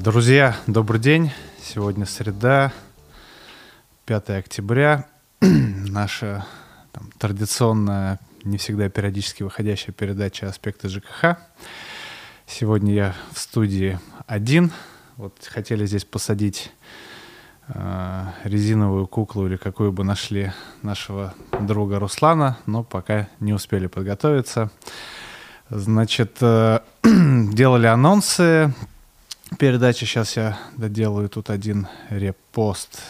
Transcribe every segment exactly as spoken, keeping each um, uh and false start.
Друзья, добрый день. Сегодня среда, пятое октября. Наша там, традиционная, не всегда периодически выходящая передача «Аспекты ЖКХ». Сегодня я в студии один. Вот хотели здесь посадить э, резиновую куклу или какую бы нашли нашего друга Руслана, но пока не успели подготовиться. Значит, э, делали анонсы. Передача. Сейчас я доделаю тут один репост.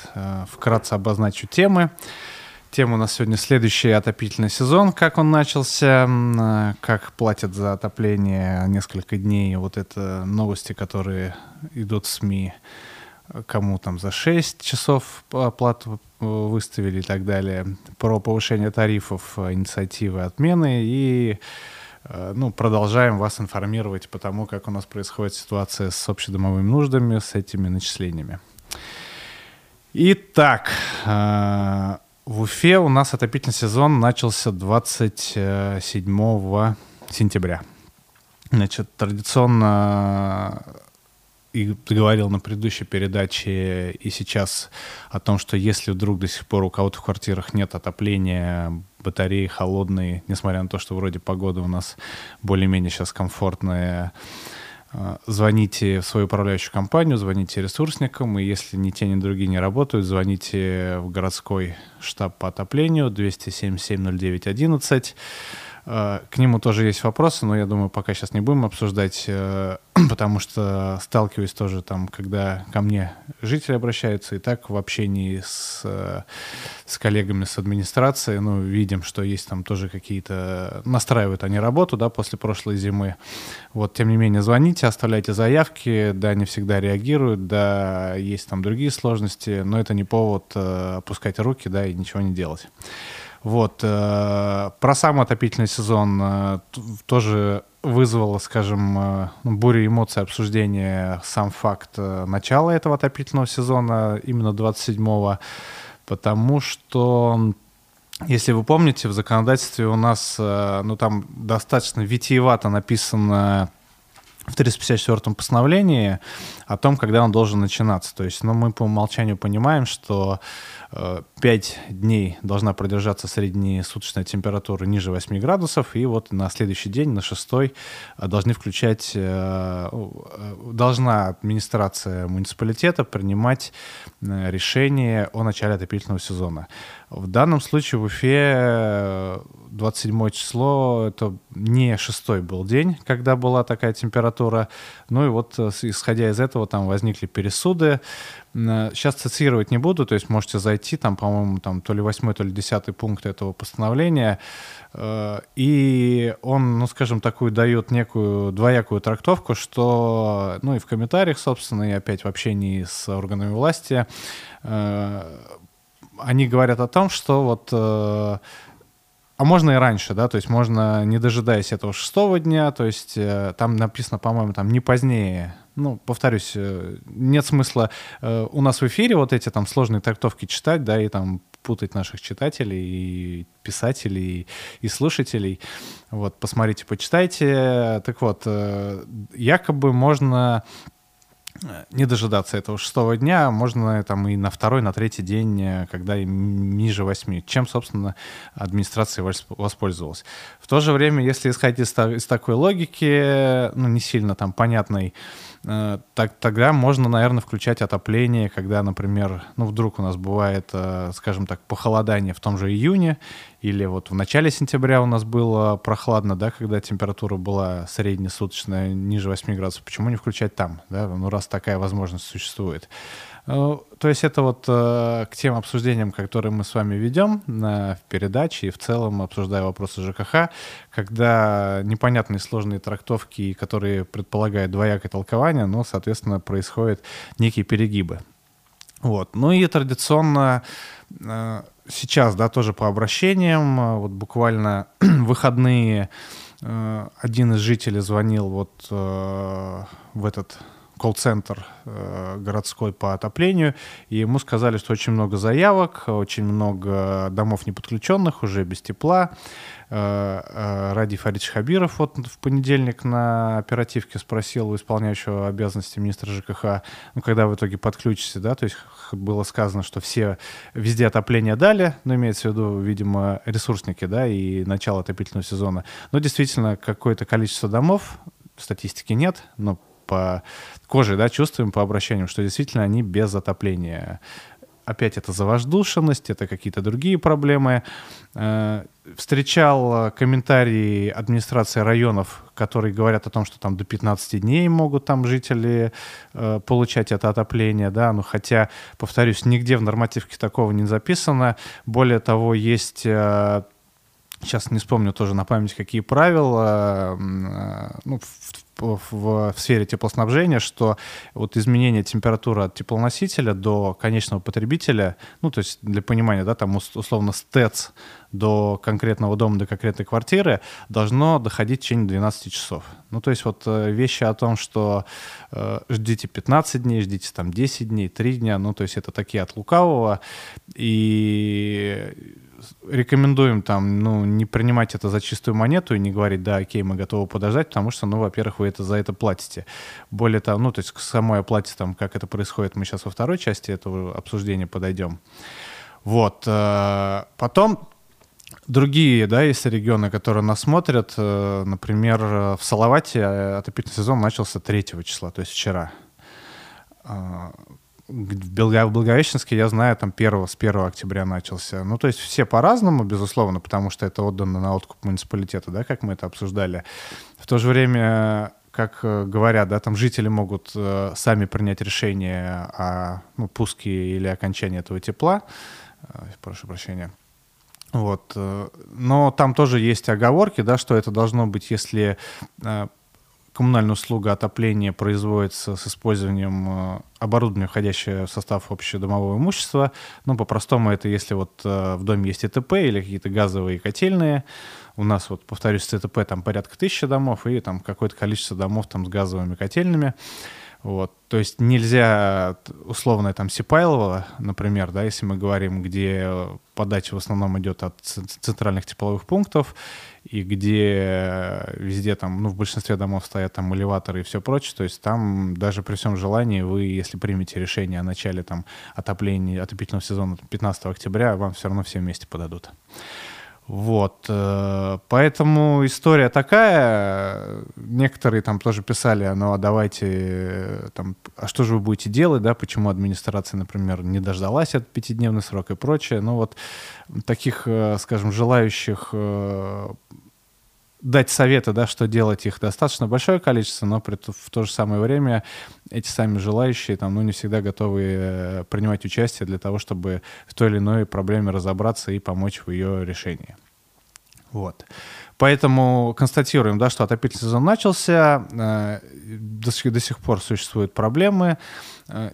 Вкратце обозначу темы. Тема у нас сегодня следующая: отопительный сезон, как он начался, как платят за отопление несколько дней. Вот это новости, которые идут в СМИ, кому там за шесть часов оплату выставили и так далее. Про повышение тарифов, инициативы, отмены и... Ну, продолжаем вас информировать по тому, как у нас происходит ситуация с общедомовыми нуждами, с этими начислениями. Итак, в Уфе у нас отопительный сезон начался двадцать седьмого сентября. Значит, традиционно и говорил на предыдущей передаче и сейчас о том, что если вдруг до сих пор у кого-то в квартирах нет отопления, батареи холодные, несмотря на то, что вроде погода у нас более-менее сейчас комфортная, звоните в свою управляющую компанию, звоните ресурсникам, и если ни те, ни другие не работают, звоните в городской штаб по отоплению два семь семь ноль девять одиннадцать. К нему тоже есть вопросы, но я думаю, пока сейчас не будем обсуждать, потому что сталкиваюсь тоже там, когда ко мне жители обращаются, и так в общении с, с коллегами с администрацией, ну, видим, что есть там тоже какие-то... Настраивают они работу, да, после прошлой зимы. Вот, тем не менее, звоните, оставляйте заявки, да, не всегда реагируют, да, есть там другие сложности, но это не повод опускать руки, да, и ничего не делать. Вот. Про сам отопительный сезон тоже вызвало, скажем, бурю эмоций обсуждения сам факт начала этого отопительного сезона, именно двадцать седьмого, потому что, если вы помните, в законодательстве у нас, ну там достаточно витиевато написано в триста пятьдесят четвёртом постановлении о том, когда он должен начинаться. То есть, ну, мы по умолчанию понимаем, что э, пять дней должна продержаться среднесуточная температура ниже восьми градусов, и вот на следующий день, на шестой, должны включать, э, должна администрация муниципалитета принимать э, решение о начале отопительного сезона. В данном случае в Уфе двадцать седьмое число, это не шестой был день, когда была такая температура. Ну и вот, исходя из этого, там возникли пересуды. Сейчас цитировать не буду, то есть можете зайти, там, по-моему, там то ли восьмой, то ли десятый пункт этого постановления. И он, ну, скажем, такую дает некую двоякую трактовку, что, ну и в комментариях, собственно, и опять в общении с органами власти, они говорят о том, что вот... Э, а можно и раньше, да, то есть можно, не дожидаясь этого шестого дня, то есть э, там написано, по-моему, там не позднее. Ну, повторюсь, э, нет смысла э, у нас в эфире вот эти там сложные трактовки читать, да, и там путать наших читателей, и писателей, и слушателей. Вот, посмотрите, почитайте. Так вот, э, якобы можно... не дожидаться этого шестого дня, можно там и на второй, на третий день, когда ниже восьми, чем, собственно, администрация воспользовалась. В то же время, если исходить из такой логики, ну, не сильно там понятной, так, тогда можно, наверное, включать отопление, когда, например, ну, вдруг у нас бывает, скажем так, похолодание в том же июне, или вот в начале сентября у нас было прохладно, да, когда температура была среднесуточная, ниже восьми градусов, почему не включать там, да, ну, раз такая возможность существует. Ну, то есть это вот э, к тем обсуждениям, которые мы с вами ведем на, в передаче и в целом обсуждая вопросы ЖКХ, когда непонятные сложные трактовки, которые предполагают двоякое толкование, но, соответственно, происходят некие перегибы. Вот. Ну и традиционно э, сейчас, да, тоже по обращениям, вот буквально выходные э, один из жителей звонил вот э, в этот... колл-центр городской по отоплению, и ему сказали, что очень много заявок, очень много домов неподключенных, уже без тепла. Радий Фаридович Хабиров вот в понедельник на оперативке спросил у исполняющего обязанности министра ЖКХ, ну, когда в итоге подключите, да, то есть было сказано, что все, везде отопление дали, но ну, имеется в виду, видимо, ресурсники, да, и начало отопительного сезона. Но действительно, какое-то количество домов, статистики нет, но по коже, да, чувствуем, по обращениям, что действительно они без отопления. Опять это завождушенность, это какие-то другие проблемы. Встречал комментарии администрации районов, которые говорят о том, что там до пятнадцати дней могут там жители получать это отопление, да, ну хотя, повторюсь, нигде в нормативке такого не записано. Более того, есть... Сейчас не вспомню тоже на память, какие правила, ну, в, в, в сфере теплоснабжения, что вот изменение температуры от теплоносителя до конечного потребителя, ну, то есть для понимания, да, там условно с ТЭЦ до конкретного дома, до конкретной квартиры должно доходить в течение двенадцати часов. Ну, то есть вот вещи о том, что э, ждите пятнадцать дней, ждите там десять дней, три дня, ну, то есть это такие от лукавого, и... Рекомендуем там, ну, не принимать это за чистую монету и не говорить, да, окей, мы готовы подождать, потому что, ну, во-первых, вы это, за это платите. Более того, ну, то есть к самой оплате, там, как это происходит, мы сейчас во второй части этого обсуждения подойдем. Вот. Потом другие, да, есть регионы, которые нас смотрят. Например, в Салавате отопительный сезон начался третьего числа, то есть вчера. В Благовещенске, я знаю, там первого, с первого октября начался. Ну, то есть все по-разному, безусловно, потому что это отдано на откуп муниципалитета, да, как мы это обсуждали. В то же время, как говорят, да, там жители могут сами принять решение о, ну, пуске или окончании этого тепла. Прошу прощения. Вот. Но там тоже есть оговорки, да, что это должно быть, если коммунальная услуга отопления производится с использованием оборудования, входящее в состав общедомового имущества. Ну, по-простому, это если вот в доме есть ЭТП или какие-то газовые котельные. У нас, вот, повторюсь, с ЭТП там порядка тысячи домов и там какое-то количество домов там с газовыми котельными. Вот. То есть нельзя условно там Сипайлова, например, да, если мы говорим, где подача в основном идет от центральных тепловых пунктов и где везде там, ну, в большинстве домов стоят там элеваторы и все прочее, то есть там даже при всем желании вы, если примете решение о начале там отопления, отопительного сезона пятнадцатого октября, вам все равно все вместе подадут. Вот, поэтому история такая, некоторые там тоже писали, ну а давайте, там, а что же вы будете делать, да, почему администрация, например, не дождалась этот пятидневный срок и прочее, ну вот таких, скажем, желающих дать советы, да, что делать, их достаточно большое количество, но при, в то же самое время эти сами желающие там, ну, не всегда готовы принимать участие для того, чтобы в той или иной проблеме разобраться и помочь в ее решении. Вот. Поэтому констатируем, да, что отопительный сезон начался, до сих, до сих пор существуют проблемы.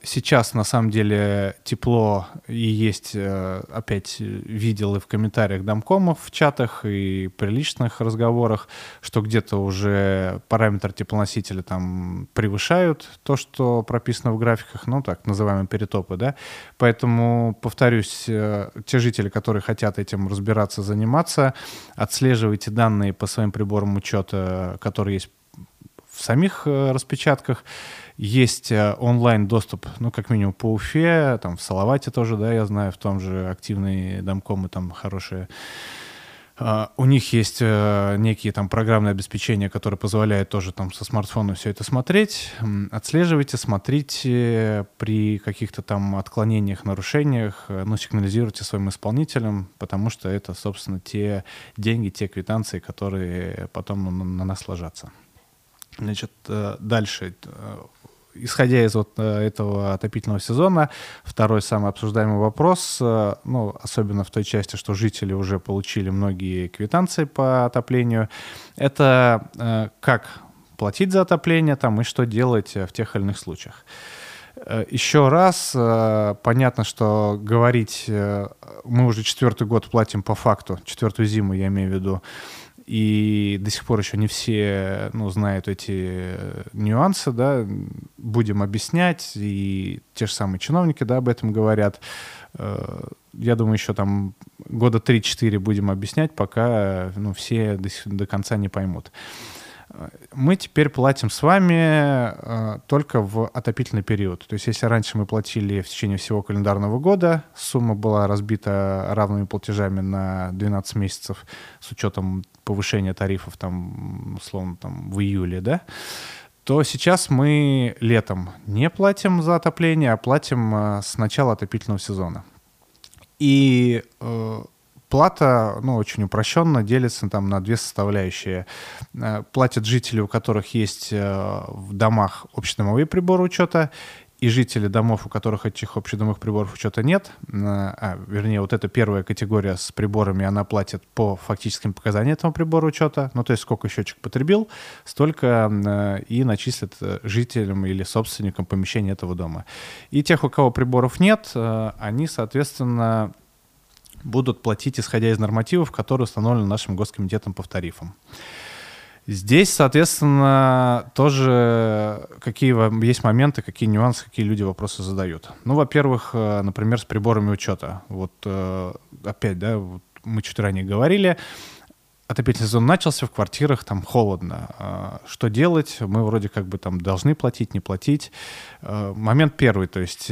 Сейчас, на самом деле, тепло и есть, опять видел и в комментариях домкомов, в чатах и при личных разговорах, что где-то уже параметр теплоносителя там превышают то, что прописано в графиках, ну, так называемые перетопы, да. Поэтому, повторюсь, те жители, которые хотят этим разбираться, заниматься, отслеживайте данные по своим приборам учета, которые есть в самих распечатках. Есть онлайн-доступ, ну, как минимум, по Уфе, там, в Салавате тоже, да, я знаю, в том же активные домкомы там хорошие. У них есть некие там программные обеспечения, которые позволяют тоже там со смартфона все это смотреть. Отслеживайте, смотрите при каких-то там отклонениях, нарушениях, ну, сигнализируйте своим исполнителям, потому что это, собственно, те деньги, те квитанции, которые потом на нас ложатся. Значит, дальше. Исходя из вот этого отопительного сезона, второй самый обсуждаемый вопрос, ну, особенно в той части, что жители уже получили многие квитанции по отоплению, это как платить за отопление там, и что делать в тех или иных случаях. Еще раз, понятно, что говорить, мы уже четвертый год платим по факту, четвертую зиму я имею в виду, И до сих пор еще не все, ну, знают эти нюансы, да, будем объяснять, и те же самые чиновники, да, об этом говорят. Я думаю, еще там года три-четыре будем объяснять, пока, ну, все до, до конца не поймут. Мы теперь платим с вами только в отопительный период. То есть если раньше мы платили в течение всего календарного года, сумма была разбита равными платежами на двенадцать месяцев с учетом повышения тарифов, там, условно, там, в июле, да, то сейчас мы летом не платим за отопление, а платим с начала отопительного сезона. И плата, ну, очень упрощенно делится там на две составляющие. Платят жители, у которых есть в домах общедомовые приборы учета, и жители домов, у которых этих общедомовых приборов учета нет. А, вернее, вот эта первая категория с приборами, она платит по фактическим показаниям этого прибора учета. Ну, то есть сколько счетчик потребил, столько и начислят жителям или собственникам помещения этого дома. И тех, у кого приборов нет, они, соответственно, будут платить, исходя из нормативов, которые установлены нашим Госкомитетом по тарифам. Здесь, соответственно, тоже какие есть моменты, какие нюансы, какие люди вопросы задают. Ну, во-первых, например, с приборами учета. Вот опять, да, вот мы чуть ранее говорили, отопительный сезон начался, в квартирах там холодно. Что делать? Мы вроде как бы там должны платить, не платить. Момент первый, то есть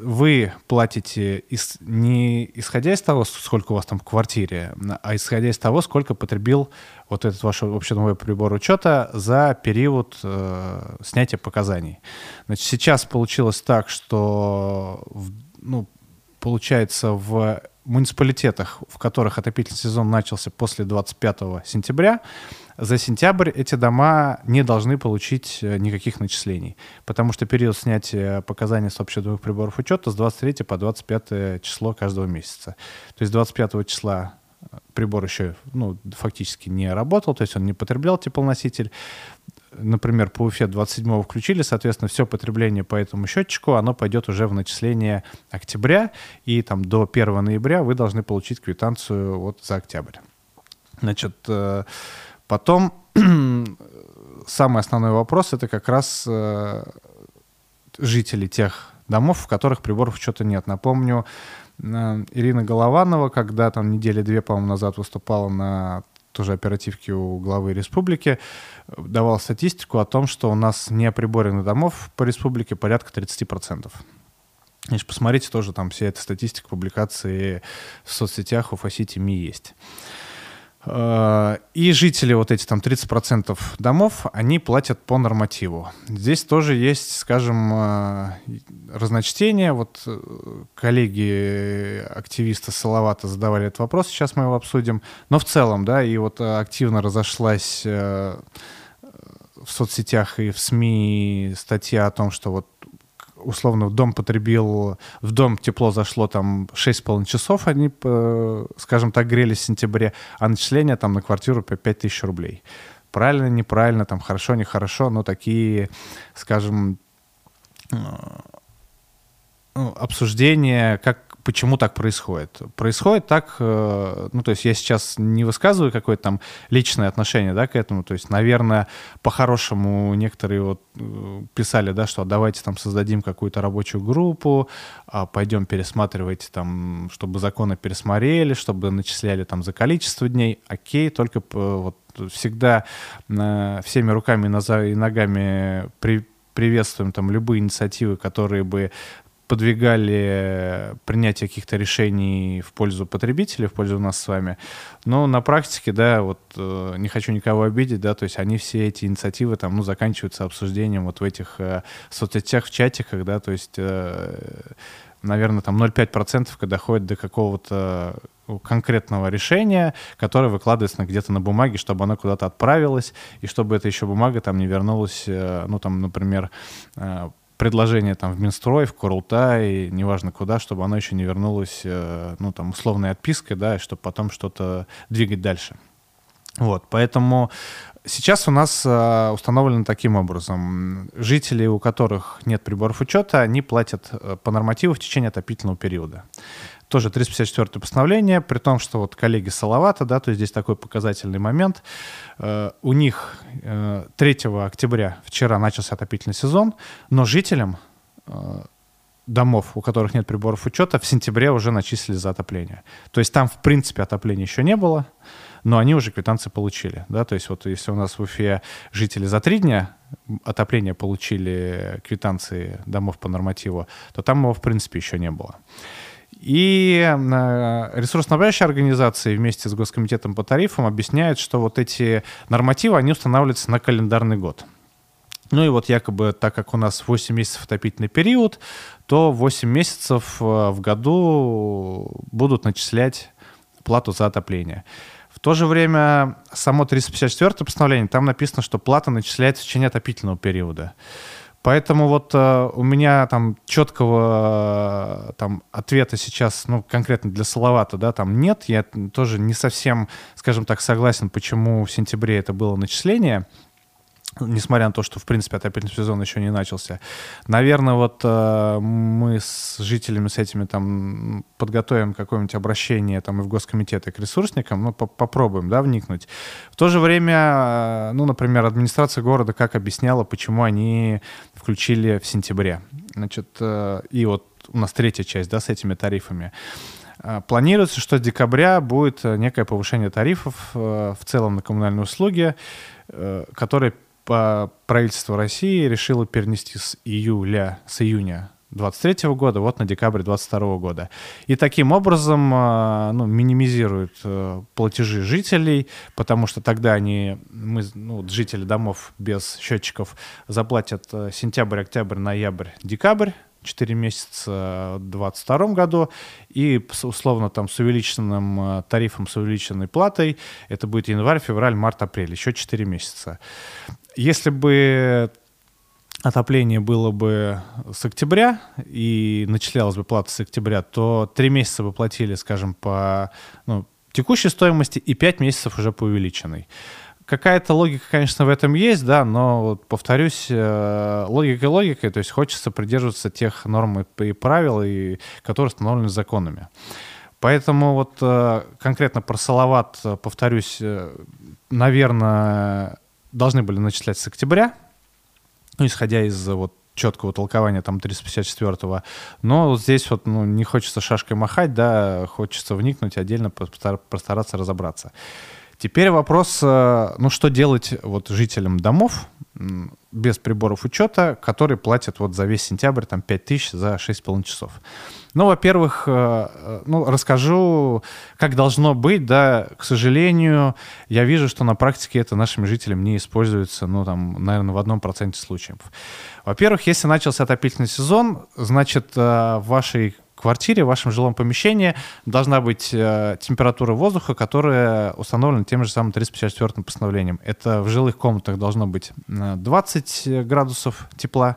вы платите из, не исходя из того, сколько у вас там в квартире, а исходя из того, сколько потребил вот этот ваш общедомовой прибор учета за период э, снятия показаний. Значит, сейчас получилось так, что в, ну, получается в муниципалитетах, в которых отопительный сезон начался после двадцать пятого сентября, за сентябрь эти дома не должны получить никаких начислений, потому что период снятия показаний с общедомовых приборов учета с двадцать третьего по двадцать пятое число каждого месяца. То есть двадцать пятого числа прибор еще, ну, фактически не работал, то есть он не потреблял теплоноситель. Например, по Уфе двадцать седьмого включили, соответственно, все потребление по этому счетчику, оно пойдет уже в начисление октября, и там до первого ноября вы должны получить квитанцию вот за октябрь. Значит, потом самый основной вопрос — это как раз э, жители тех домов, в которых приборов учета нет. Напомню, э, Ирина Голованова, когда там недели две, по-моему, назад выступала на тоже оперативке у главы республики, давала статистику о том, что у нас не приборено домов по республике порядка тридцать процентов. Значит, посмотрите, тоже там вся эта статистика, публикации в соцсетях Уфа-Сити точка ми есть. И жители вот эти там тридцать процентов домов, они платят по нормативу. Здесь тоже есть, скажем, разночтение. Вот коллеги-активисты Салавата задавали этот вопрос, сейчас мы его обсудим. Но в целом, да, и вот активно разошлась в соцсетях и в СМИ статья о том, что вот условно в дом потребил, в дом тепло зашло там шесть с половиной часов, они, скажем так, грелись в сентябре, а начисление там на квартиру по пять тысяч рублей. Правильно, неправильно, там хорошо, нехорошо, но такие, скажем, обсуждения, как, почему так происходит. Происходит так, ну, то есть я сейчас не высказываю какое-то там личное отношение, да, к этому, то есть, наверное, по-хорошему некоторые вот писали, да, что давайте там создадим какую-то рабочую группу, пойдем пересматривать там, чтобы законы пересмотрели, чтобы начисляли там за количество дней, окей, только вот всегда всеми руками и ногами приветствуем там любые инициативы, которые бы подвигали принятие каких-то решений в пользу потребителей, в пользу нас с вами. Но на практике, да, вот не хочу никого обидеть, да, то есть они все эти инициативы там, ну, заканчиваются обсуждением вот в этих э, соцсетях, в чатиках, да, то есть, э, наверное, там ноль целых пять десятых процента, когда доходит до какого-то конкретного решения, которое выкладывается где-то на бумаге, чтобы оно куда-то отправилось, и чтобы эта еще бумага там не вернулась, э, ну, там, например, э, предложение там в Минстрой, в Курултай, неважно куда, чтобы оно еще не вернулось, ну, там, условной отпиской, да, и чтобы потом что-то двигать дальше. Вот, поэтому сейчас у нас установлено таким образом. Жители, у которых нет приборов учета, они платят по нормативу в течение отопительного периода. тоже триста пятьдесят четвёртое постановление, при том, что вот коллеги Салавата, да, то есть здесь такой показательный момент, э, у них э, третьего октября, вчера, начался отопительный сезон, но жителям э, домов, у которых нет приборов учета, в сентябре уже начислили за отопление. То есть там, в принципе, отопления еще не было, но они уже квитанции получили. Да? То есть вот если у нас в Уфе жители за три дня отопления получили квитанции домов по нормативу, то там его, в принципе, еще не было. И ресурсоснабжающие организации вместе с Госкомитетом по тарифам объясняют, что вот эти нормативы, они устанавливаются на календарный год. Ну и вот якобы так как у нас восемь месяцев отопительный период, то восемь месяцев в году будут начислять плату за отопление. В то же время само триста пятьдесят четвёртое постановление, там написано, что плата начисляется в течение отопительного периода. Поэтому вот э, у меня там четкого там, ответа сейчас, ну, конкретно для Салавата, да, там нет. Я тоже не совсем, скажем так, согласен, почему в сентябре это было начисление, несмотря на то, что, в принципе, отопительный сезон еще не начался. Наверное, вот э, мы с жителями, с этими там подготовим какое-нибудь обращение там и в Госкомитет, и к ресурсникам, ну, попробуем, да, вникнуть. В то же время, ну, например, администрация города как объясняла, почему они включили в сентябре. Значит, э, и вот у нас третья часть, да, с этими тарифами. Планируется, что с декабря будет некое повышение тарифов э, в целом на коммунальные услуги, э, которые правительство России решило перенести с июля, с июня двадцать третьего года вот на декабрь двадцать второго года. И таким образом ну, минимизируют платежи жителей, потому что тогда они, мы, ну, жители домов без счетчиков заплатят сентябрь, октябрь, ноябрь, декабрь, четыре месяца в двадцать втором году, и условно там с увеличенным тарифом, с увеличенной платой это будет январь, февраль, март, апрель, еще четыре месяца. Если бы отопление было бы с октября и начислялась бы плата с октября, то три месяца бы платили, скажем, по ну, текущей стоимости и пять месяцев уже по увеличенной. Какая-то логика, конечно, в этом есть, да, но, вот, повторюсь, логика логикой, то есть хочется придерживаться тех норм и правил, и, которые установлены законами. Поэтому вот конкретно про Салават, повторюсь, наверное, должны были начислять с октября, ну, исходя из вот четкого толкования там триста пятьдесят четвёртого, но вот здесь вот ну, не хочется шашкой махать, да, хочется вникнуть отдельно, постараться разобраться. Теперь вопрос, ну что делать вот жителям домов без приборов учета, которые платят вот за весь сентябрь там пять тысяч за шесть с половиной часов. Ну, во-первых, ну, расскажу, как должно быть, да, к сожалению, я вижу, что на практике это нашими жителями не используется, ну, там, наверное, в одном проценте случаев. Во-первых, если начался отопительный сезон, значит, в вашей квартире, в вашем жилом помещении должна быть э, температура воздуха, которая установлена тем же самым триста пятьдесят четвёртым постановлением. Это в жилых комнатах должно быть двадцать градусов тепла,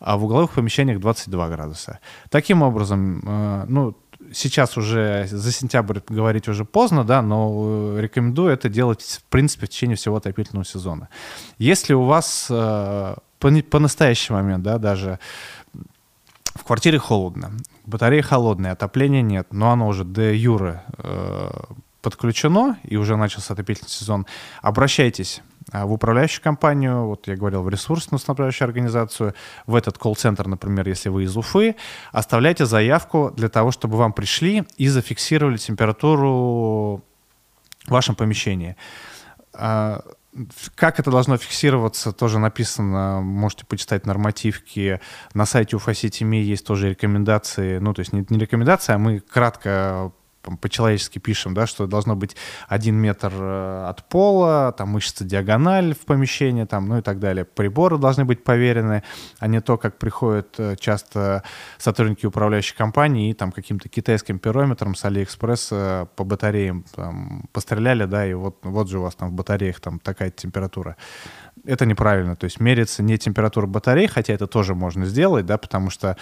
а в угловых помещениях двадцать два градуса. Таким образом, э, ну, сейчас уже за сентябрь говорить уже поздно, да, но рекомендую это делать, в принципе, в течение всего отопительного сезона. Если у вас э, по, по настоящий момент, да, даже в квартире холодно, батареи холодные, отопления нет, но оно уже де юре э, подключено, и уже начался отопительный сезон. Обращайтесь в управляющую компанию, вот я говорил, в ресурсоснабжающую организацию, в этот колл-центр, например, если вы из Уфы, оставляйте заявку для того, чтобы вам пришли и зафиксировали температуру в вашем помещении. Как это должно фиксироваться, тоже написано, можете почитать нормативки. На сайте Уфа сити точка ми есть тоже рекомендации, ну, то есть не, не рекомендации, а мы кратко по-человечески пишем, да, что должно быть один метр от пола, там мышца диагональ в помещении, там, ну и так далее. Приборы должны быть поверены, а не то, как приходят часто сотрудники управляющей компании и там каким-то китайским пирометром с Алиэкспресс по батареям там, постреляли, да, и вот, вот же у вас там в батареях там такая температура. Это неправильно, то есть меряется не температура батарей, хотя это тоже можно сделать, да, потому что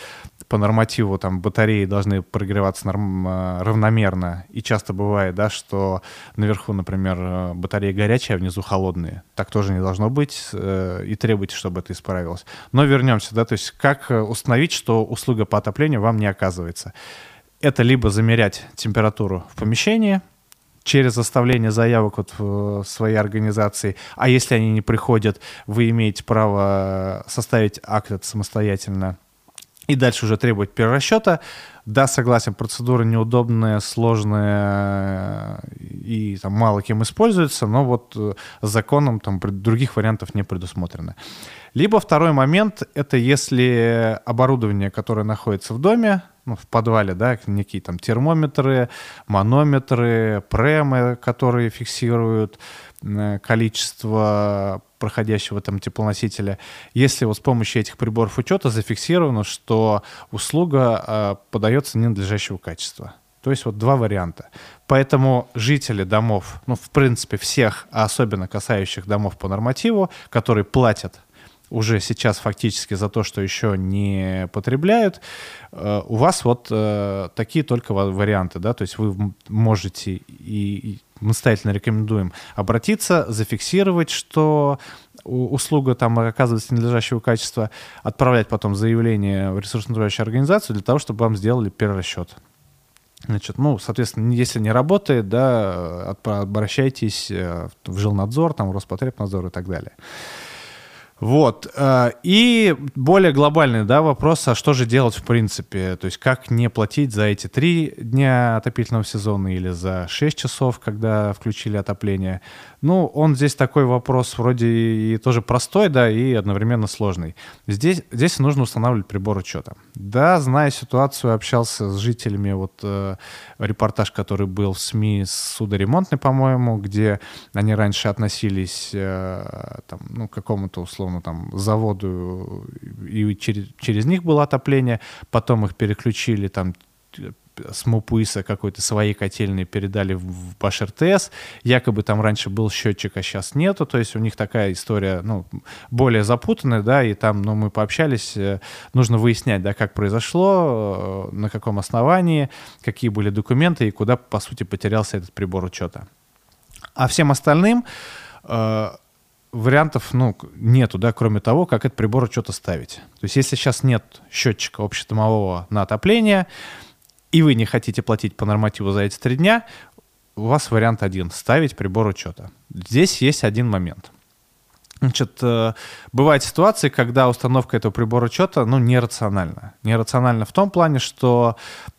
по нормативу там батареи должны прогреваться норм... равномерно, и часто бывает, да, что наверху, например, батареи горячие, а внизу холодные. Так тоже не должно быть, и требуйте, чтобы это исправилось. Но вернемся, да, то есть как установить, что услуга по отоплению вам не оказывается. это либо замерять температуру в помещении через оставление заявок вот в своей организации, а если они не приходят, вы имеете право составить акт самостоятельно и дальше уже требовать перерасчета. Да, согласен, процедура неудобная, сложная и там мало кем используется, но вот законом там других вариантов не предусмотрено. Либо второй момент — это если оборудование, которое находится в доме, ну, в подвале, да, некие там термометры, манометры, премы, которые фиксируют количество проходящего там теплоносителя, если вот с помощью этих приборов учета зафиксировано, что услуга э, подается ненадлежащего качества. То есть вот два варианта. Поэтому жители домов, ну в принципе всех, а особенно касающих домов по нормативу, которые платят уже сейчас фактически за то, что еще не потребляют, э, у вас вот э, такие только варианты, да, то есть вы можете и, и настоятельно рекомендуем обратиться, зафиксировать, что услуга там оказывается ненадлежащего качества, отправлять потом заявление в ресурсоснабжающую организацию для того, чтобы вам сделали перерасчет. Значит, ну, соответственно, если не работает, да, обращайтесь в жилнадзор, там, в Роспотребнадзор и так далее. Вот. И более глобальный, да, вопрос, а что же делать в принципе? То есть как не платить за эти три дня отопительного сезона или за шесть часов, когда включили отопление? Ну, он здесь такой вопрос вроде и тоже простой, да, и одновременно сложный. Здесь, здесь нужно устанавливать прибор учета. Да, зная ситуацию, общался с жителями, вот э, репортаж, который был в СМИ, судоремонтный, по-моему, где они раньше относились э, там, ну, к какому-то условно там заводу, и через, через них было отопление, потом их переключили там с МУПИСа какой-то своей котельной, передали в, в БашРТС, якобы там раньше был счетчик, а сейчас нету, то есть у них такая история, ну, более запутанная, да, и там, ну, мы пообщались, нужно выяснять, да, как произошло, на каком основании, какие были документы и куда, по сути, потерялся этот прибор учета. А всем остальным э- вариантов, ну, нету, да, кроме того, как этот прибор что-то ставить. То есть если сейчас нет счетчика общедомового на отопление, и вы не хотите платить по нормативу за эти три дня, у вас вариант один – ставить прибор учета. Здесь есть один момент. Значит, бывают ситуации, когда установка этого прибора учета, ну, нерациональна. Нерациональна в том плане, что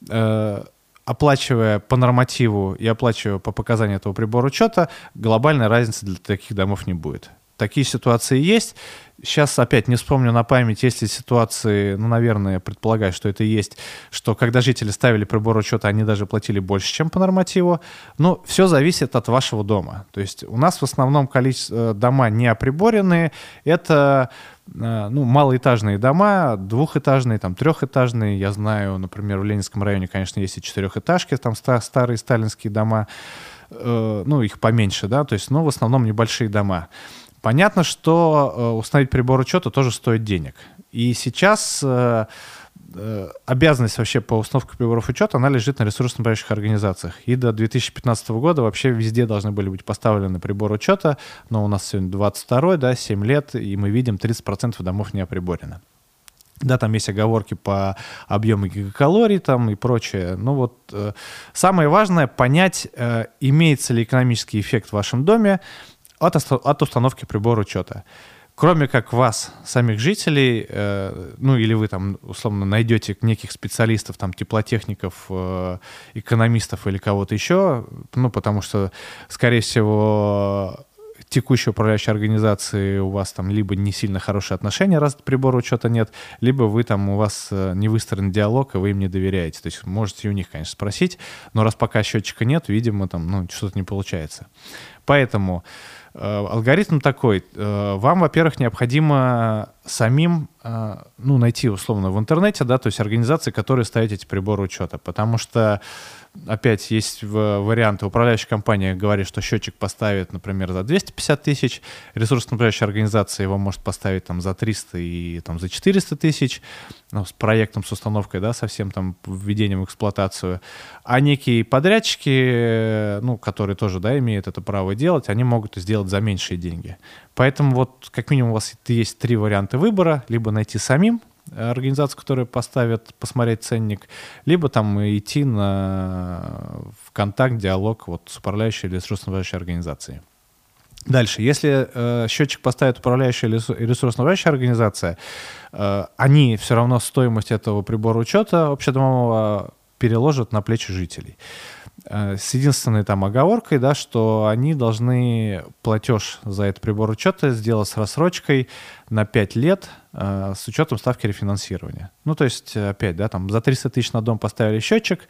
э- оплачивая по нормативу и оплачивая по показанию этого прибора учета, глобальной разницы для таких домов не будет. Такие ситуации есть. Сейчас опять не вспомню на память, если ситуации, ну, наверное, предполагаю, что это есть, что когда жители ставили прибор учета, они даже платили больше, чем по нормативу. Но все зависит от вашего дома. То есть у нас в основном количество дома не оприборенные. Это, ну, малоэтажные дома, двухэтажные, там, трехэтажные. Я знаю, например, в Ленинском районе, конечно, есть и четырехэтажки, там старые сталинские дома. Ну, их поменьше, да, то есть, ну, в основном небольшие дома. Понятно, что установить прибор учета тоже стоит денег. И сейчас обязанность вообще по установке приборов учета, она лежит на ресурсоснабжающих организациях. И до две тысячи пятнадцатого года вообще везде должны были быть поставлены приборы учета. Но у нас сегодня двадцать второй, да, семь лет, и мы видим, тридцать процентов домов не оприборено. Да, там есть оговорки по объему гигакалорий там и прочее. Ну вот э, самое важное — понять, э, имеется ли экономический эффект в вашем доме от, от установки прибора учета. Кроме как вас, самих жителей, э, ну или вы там условно найдете неких специалистов, там теплотехников, э, экономистов или кого-то еще, ну потому что, скорее всего, текущей управляющей организации у вас там либо не сильно хорошие отношения, раз прибора учета нет, либо вы там, у вас не выстроен диалог, и вы им не доверяете. То есть можете у них, конечно, спросить, но раз пока счетчика нет, видимо, там, ну, что-то не получается. Поэтому э, алгоритм такой. Э, вам, во-первых, необходимо самим э, ну, найти, условно, в интернете, да, то есть организации, которые ставят эти приборы учета, потому что опять есть варианты. Управляющая компания говорит, что счетчик поставит, например, за двести пятьдесят тысяч. Ресурсоснабжающая организация его может поставить там за триста и там за четыреста тысяч. Ну, с проектом, с установкой, да, со всем там введением в эксплуатацию. А некие подрядчики, ну, которые тоже, да, имеют это право делать, они могут сделать за меньшие деньги. Поэтому вот как минимум у вас есть три варианта выбора. Либо найти самим организацию, которая поставит, посмотреть ценник, либо там идти на Вконтакте, диалог вот, с управляющей или с ресурсоснабжающей организацией. Дальше, если э, счетчик поставит управляющая или ресурсоснабжающая организация, э, они все равно стоимость этого прибора учета общедомового переложат на плечи жителей. Э, с единственной там оговоркой, да, что они должны платеж за этот прибор учета сделать с рассрочкой на пять лет э, с учетом ставки рефинансирования. Ну, то есть, опять, да, там за триста тысяч на дом поставили счетчик,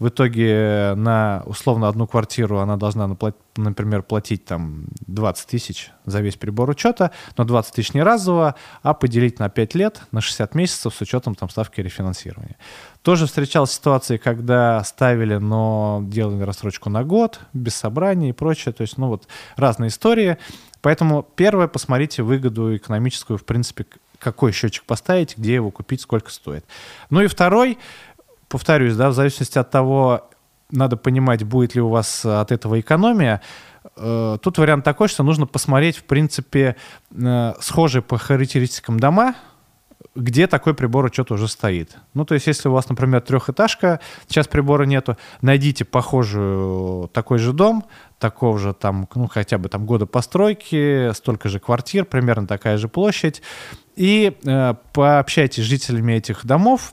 в итоге на, условно, одну квартиру она должна, например, платить там двадцать тысяч за весь прибор учета, но двадцать тысяч не разово, а поделить на пять лет, на шестьдесят месяцев с учетом там ставки рефинансирования. Тоже встречалась ситуация, когда ставили, но делали рассрочку на год, без собрания и прочее. То есть, ну вот, разные истории. Поэтому первое, посмотрите выгоду экономическую, в принципе, какой счетчик поставить, где его купить, сколько стоит. Ну и второй, повторюсь, да, в зависимости от того, надо понимать, будет ли у вас от этого экономия. Тут вариант такой, что нужно посмотреть, в принципе, схожие по характеристикам дома, где такой прибор учета уже стоит. Ну, то есть, если у вас, например, трехэтажка, сейчас прибора нету, найдите похожую, такой же дом, такого же там, ну, хотя бы там года постройки, столько же квартир, примерно такая же площадь, и э, пообщайтесь с жителями этих домов,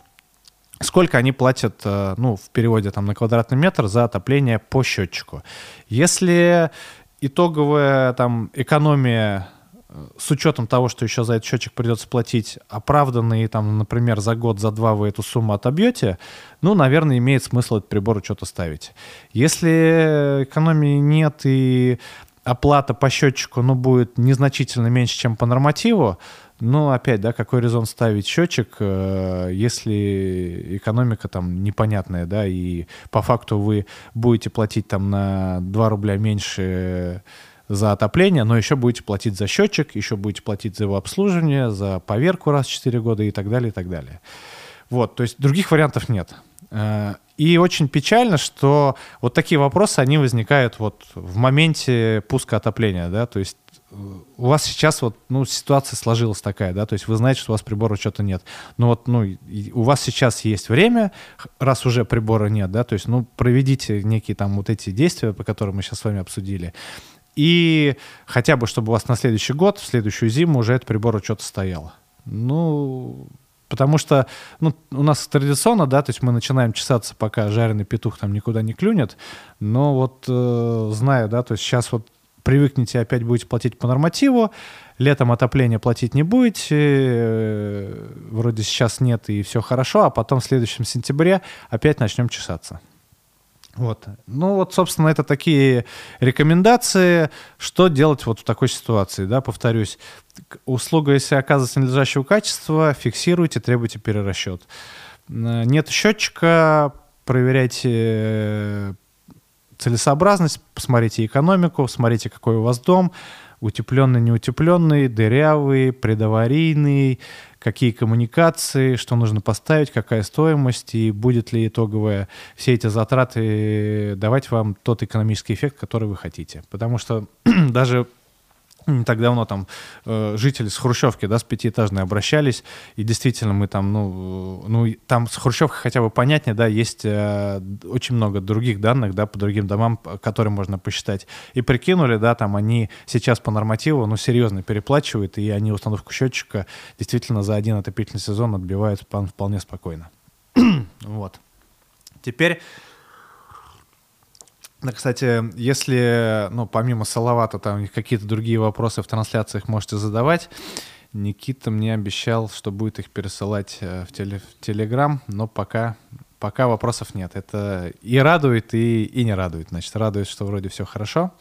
сколько они платят, э, ну, в переводе там на квадратный метр за отопление по счетчику. Если итоговая там экономия с учетом того, что еще за этот счетчик придется платить, оправданные, там, например, за год, за два вы эту сумму отобьете, ну, наверное, имеет смысл этот прибор учета ставить. Если экономии нет и оплата по счетчику, ну, будет незначительно меньше, чем по нормативу, ну, опять, да, какой резон ставить счетчик, если экономика там непонятная, да, и по факту вы будете платить там на два рубля меньше за отопление, но еще будете платить за счетчик, еще будете платить за его обслуживание, за поверку раз в четыре года и так далее, и так далее. Вот, то есть других вариантов нет. И очень печально, что вот такие вопросы, они возникают вот в моменте пуска отопления, да, то есть у вас сейчас вот, ну, ситуация сложилась такая, да, то есть вы знаете, что у вас прибора учета нет, но вот, ну, у вас сейчас есть время, раз уже прибора нет, да, то есть, ну, проведите некие там вот эти действия, по которым мы сейчас с вами обсудили, и хотя бы, чтобы у вас на следующий год, в следующую зиму уже этот прибор учета стоял. Ну, потому что, ну, у нас традиционно, да, то есть мы начинаем чесаться, пока жареный петух там никуда не клюнет, но вот э, знаю, да, то есть сейчас вот привыкнете, опять будете платить по нормативу, летом отопление платить не будете, э, вроде сейчас нет и все хорошо, а потом в следующем сентябре опять начнем чесаться. Вот. Ну вот, собственно, это такие рекомендации, что делать вот в такой ситуации, да, повторюсь. Услуга, если оказывается ненадлежащего качества, фиксируйте, требуйте перерасчет. Нет счетчика, проверяйте целесообразность, посмотрите экономику, смотрите, какой у вас дом, утепленный, неутепленный, дырявый, предаварийный, какие коммуникации, что нужно поставить, какая стоимость и будет ли итоговая все эти затраты давать вам тот экономический эффект, который вы хотите. Потому что даже не так давно там э, жители с хрущевки, да, с пятиэтажной обращались, и действительно мы там, ну, ну там с хрущевкой хотя бы понятнее, да, есть э, очень много других данных, да, по другим домам, которые можно посчитать. И прикинули, да, там они сейчас по нормативу, ну, серьезно переплачивают, и они установку счетчика действительно за один отопительный сезон отбивают вполне спокойно. Вот. Теперь... Кстати, если, ну, помимо Салавата, там какие-то другие вопросы в трансляциях можете задавать. Никита мне обещал, что будет их пересылать в Telegram, но пока, пока вопросов нет. Это и радует, и, и не радует. Значит, радует, что вроде все хорошо.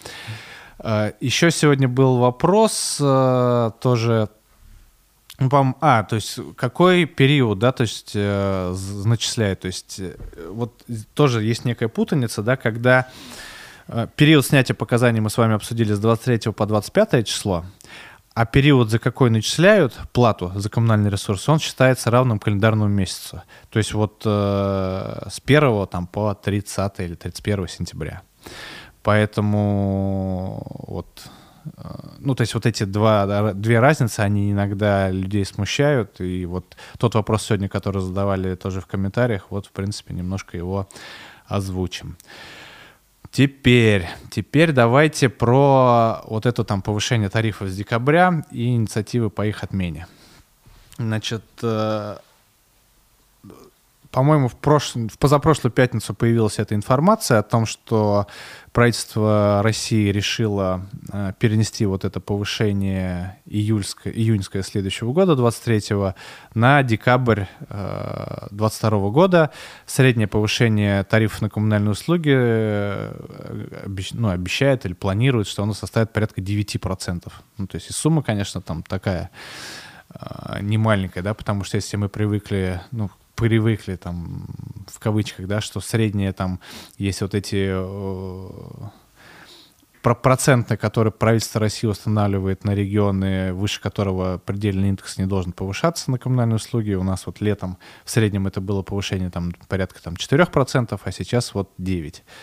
Еще сегодня был вопрос тоже... А, то есть какой период, да, то есть э, начисляет, то есть э, вот тоже есть некая путаница, да, когда э, период снятия показаний мы с вами обсудили с двадцать третьего по двадцать пятое число, а период, за какой начисляют плату за коммунальный ресурс, он считается равным календарному месяцу, то есть вот э, с первого там по тридцатое или тридцать первое сентября, поэтому вот... Ну, то есть вот эти два, две разницы, они иногда людей смущают. И вот тот вопрос сегодня, который задавали тоже в комментариях, вот, в принципе, немножко его озвучим. Теперь, теперь давайте про вот это там повышение тарифов с декабря и инициативы по их отмене. Значит, по-моему, в, прошлом, в позапрошлую пятницу появилась эта информация о том, что правительство России решило перенести вот это повышение июльское, июньское следующего года, двадцать третьего, на декабрь двадцать второго года. Среднее повышение тарифов на коммунальные услуги ну, обещает или планирует, что оно составит порядка девять процентов. Ну, то есть и сумма, конечно, там такая немаленькая, да, потому что если мы привыкли... Ну, привыкли, там, в кавычках, да, что средние, там, есть вот эти э, проценты, которые правительство России устанавливает на регионы, выше которого предельный индекс не должен повышаться на коммунальные услуги. У нас вот летом в среднем это было повышение, там, порядка, там, четыре процента, а сейчас вот девять процентов.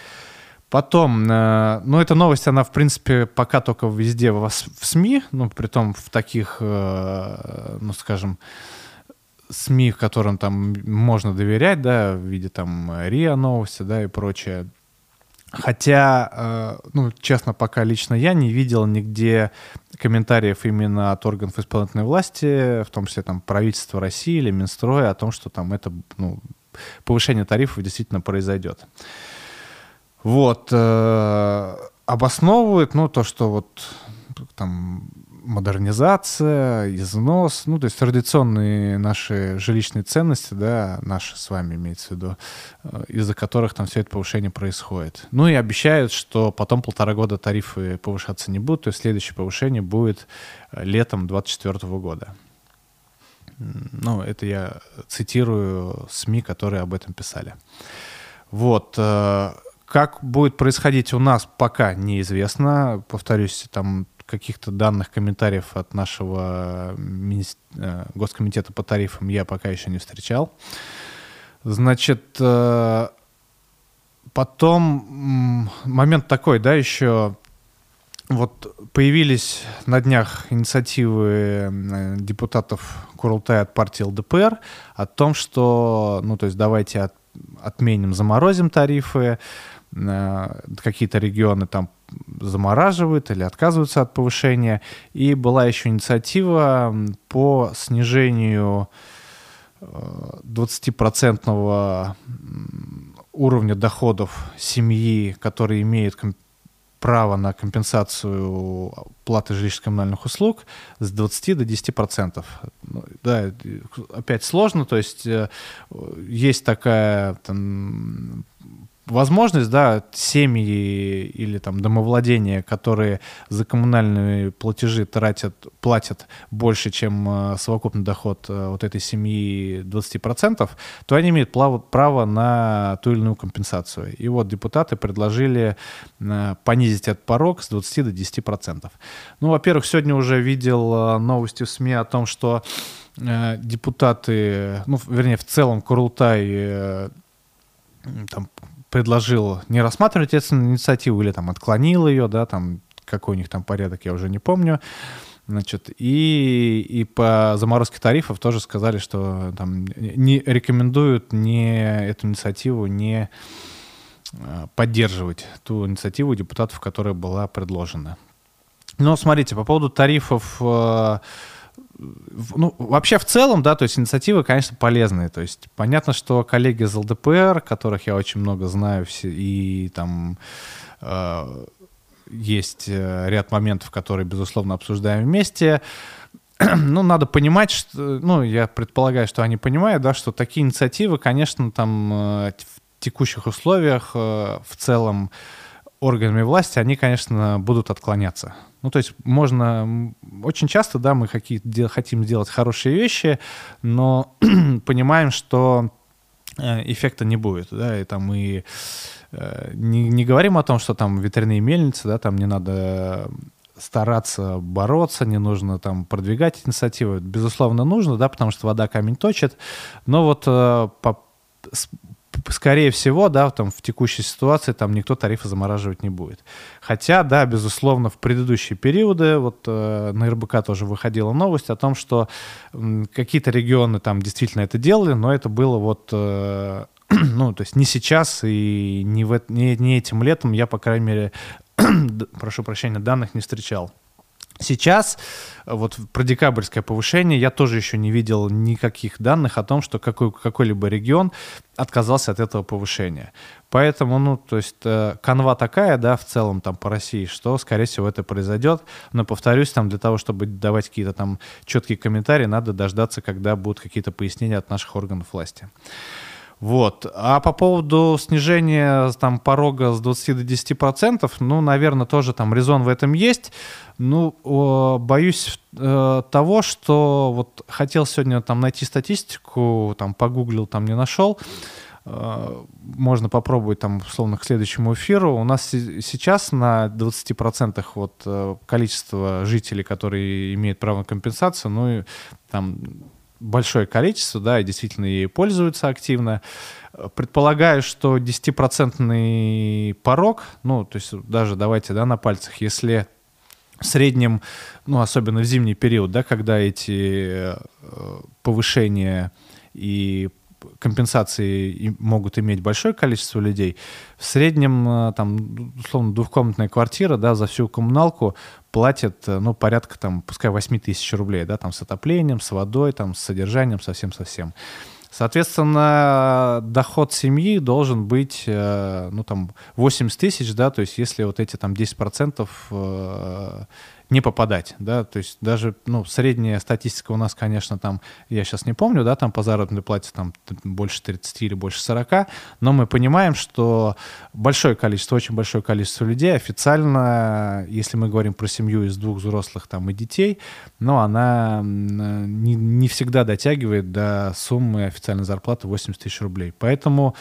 Потом, э, ну, эта новость, она, в принципе, пока только везде в, в СМИ, ну, притом в таких, э, ну, скажем, СМИ, которым там можно доверять, да, в виде там РИА новости, да, и прочее. Хотя, э, ну, честно, пока лично я не видел нигде комментариев именно от органов исполнительной власти, в том числе там правительства России или Минстроя, о том, что там это, ну, повышение тарифов действительно произойдет. Вот. Э, обосновывают, ну, то, что вот там... модернизация, износ, ну, то есть традиционные наши жилищные ценности, да, наши с вами имеется в виду, из-за которых там все это повышение происходит. Ну и обещают, что потом полтора года тарифы повышаться не будут, то есть следующее повышение будет летом две тысячи двадцать четвёртого года. Ну, это я цитирую СМИ, которые об этом писали. Вот. Как будет происходить у нас, пока неизвестно. Повторюсь, там каких-то данных, комментариев от нашего Госкомитета по тарифам я пока еще не встречал. Значит, потом момент такой, да, еще... Вот появились на днях инициативы депутатов Курултая от партии эл дэ пэ эр о том, что, ну, то есть давайте от, отменим, заморозим тарифы, какие-то регионы там замораживают или отказываются от повышения. И была еще инициатива по снижению двадцатипроцентного уровня доходов семьи, которые имеют право на компенсацию платы жилищно-коммунальных услуг, с двадцати до десяти процентов. Да, опять сложно, то есть есть такая... Там, возможность, да, семьи или там домовладения, которые за коммунальные платежи тратят, платят больше, чем совокупный доход вот этой семьи двадцати процентов, то они имеют право на ту или иную компенсацию. И вот депутаты предложили понизить этот порог с двадцати до десяти процентов. Ну, во-первых, сегодня уже видел новости в СМИ о том, что депутаты, ну, вернее, в целом Курултай там предложил не рассматривать эту инициативу или там отклонил ее, да, там какой у них там порядок, я уже не помню. Значит, и, и по заморозке тарифов тоже сказали, что там не рекомендуют не эту инициативу не поддерживать, ту инициативу депутатов, которая была предложена. Но смотрите, по поводу тарифов, ну, вообще в целом, да, то есть инициативы, конечно, полезные. То есть понятно, что коллеги из эл дэ пэ эр, которых я очень много знаю, все, и там э, есть ряд моментов, которые, безусловно, обсуждаем вместе. Ну, надо понимать, что, ну, я предполагаю, что они понимают, да, что такие инициативы, конечно, там э, в текущих условиях э, в целом органами власти, они, конечно, будут отклоняться. Ну, то есть можно... Очень часто, да, мы хотим делать хорошие вещи, но понимаем, что эффекта не будет, да, и там мы не, не говорим о том, что там ветряные мельницы, да, там не надо стараться бороться, не нужно там продвигать инициативы. Безусловно, нужно, да, потому что вода камень точит, но вот по... скорее всего, да, там, в текущей ситуации там никто тарифы замораживать не будет. Хотя, да, безусловно, в предыдущие периоды, вот э, на эр бэ ка тоже выходила новость о том, что э, какие-то регионы там действительно это делали, но это было вот... Э, ну, то есть не сейчас и не, в, не, не этим летом я, по крайней мере, прошу прощения, данных не встречал. Сейчас, вот про декабрьское повышение, я тоже еще не видел никаких данных о том, что какой, какой-либо регион отказался от этого повышения. Поэтому, ну, то есть канва такая, да, в целом там по России, что, скорее всего, это произойдет. Но, повторюсь, там для того, чтобы давать какие-то там четкие комментарии, надо дождаться, когда будут какие-то пояснения от наших органов власти. Вот. А по поводу снижения там порога с двадцати до десяти процентов, ну, наверное, тоже там резон в этом есть. Ну, э, боюсь э, того, что вот хотел сегодня там найти статистику, там погуглил, там не нашел. Э, можно попробовать там, условно, к следующему эфиру. У нас с- сейчас на двадцати процентах вот э, количество жителей, которые имеют право на компенсацию, ну и там... большое количество, да, и действительно ей пользуются активно. Предполагаю, что десятипроцентный порог, ну, то есть даже давайте, да, на пальцах, если в среднем, ну, особенно в зимний период, да, когда эти повышения и компенсации могут иметь большое количество людей, в среднем, там, условно, двухкомнатная квартира, да, за всю коммуналку платят, ну, порядка, там, пускай восемь тысяч рублей, да, там, с отоплением, с водой, там, с содержанием, совсем-совсем. Соответственно, доход семьи должен быть, ну, там, восемьдесят тысяч, да, то есть если вот эти, там, десять процентов не попадать, да, то есть даже, ну, средняя статистика у нас, конечно, там, я сейчас не помню, да, там по заработной плате там больше тридцати или больше сорока, но мы понимаем, что большое количество, очень большое количество людей официально, если мы говорим про семью из двух взрослых там и детей, но она не, не всегда дотягивает до суммы официальной зарплаты восемьдесят тысяч рублей. Поэтому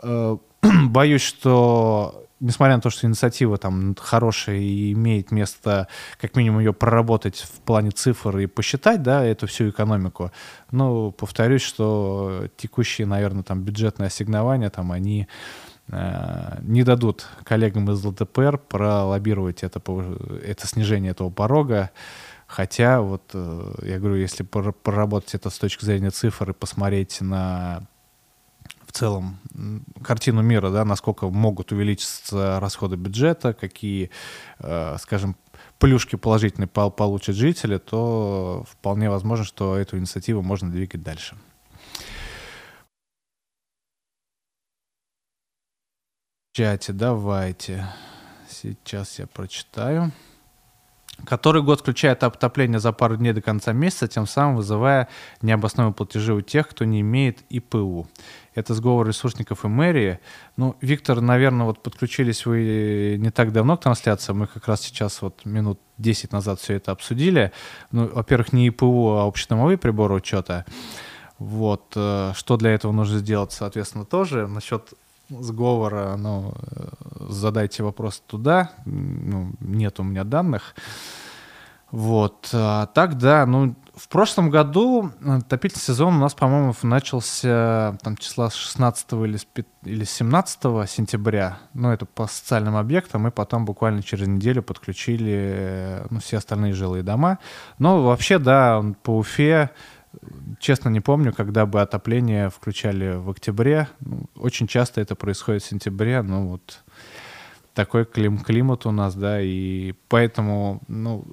э, боюсь, что... Несмотря на то, что инициатива там хорошая и имеет место, как минимум, ее проработать в плане цифр и посчитать, да, эту всю экономику, ну, повторюсь, что текущие, наверное, там бюджетные ассигнования, там, они э, не дадут коллегам из эл дэ пэ эр пролоббировать это, это снижение этого порога. Хотя, вот, э, я говорю, если проработать это с точки зрения цифр и посмотреть на... в целом картину мира, да, насколько могут увеличиться расходы бюджета, какие, э, скажем, плюшки положительные получат жители, то вполне возможно, что эту инициативу можно двигать дальше. В чате давайте. Сейчас я прочитаю. Который год включает отопление за пару дней до конца месяца, тем самым вызывая необоснованные платежи у тех, кто не имеет и пэ у. Это сговор ресурсников и мэрии. Ну, Виктор, наверное, вот подключились вы не так давно к трансляции. Мы как раз сейчас вот минут десять назад все это обсудили. Ну, во-первых, не и пэ у, а общедомовые приборы учета. Вот. Что для этого нужно сделать, соответственно, тоже. Насчет сговора, ну, задайте вопрос туда. Ну, нет у меня данных. Вот. А так, да, ну, в прошлом году отопительный сезон у нас, по-моему, начался там числа шестнадцатого или семнадцатого сентября. Ну, это по социальным объектам. И потом буквально через неделю подключили, ну, все остальные жилые дома. Но вообще, да, по Уфе, честно, не помню, когда бы отопление включали в октябре. Очень часто это происходит в сентябре. Ну, вот такой клим-климат у нас, да, и поэтому, ну,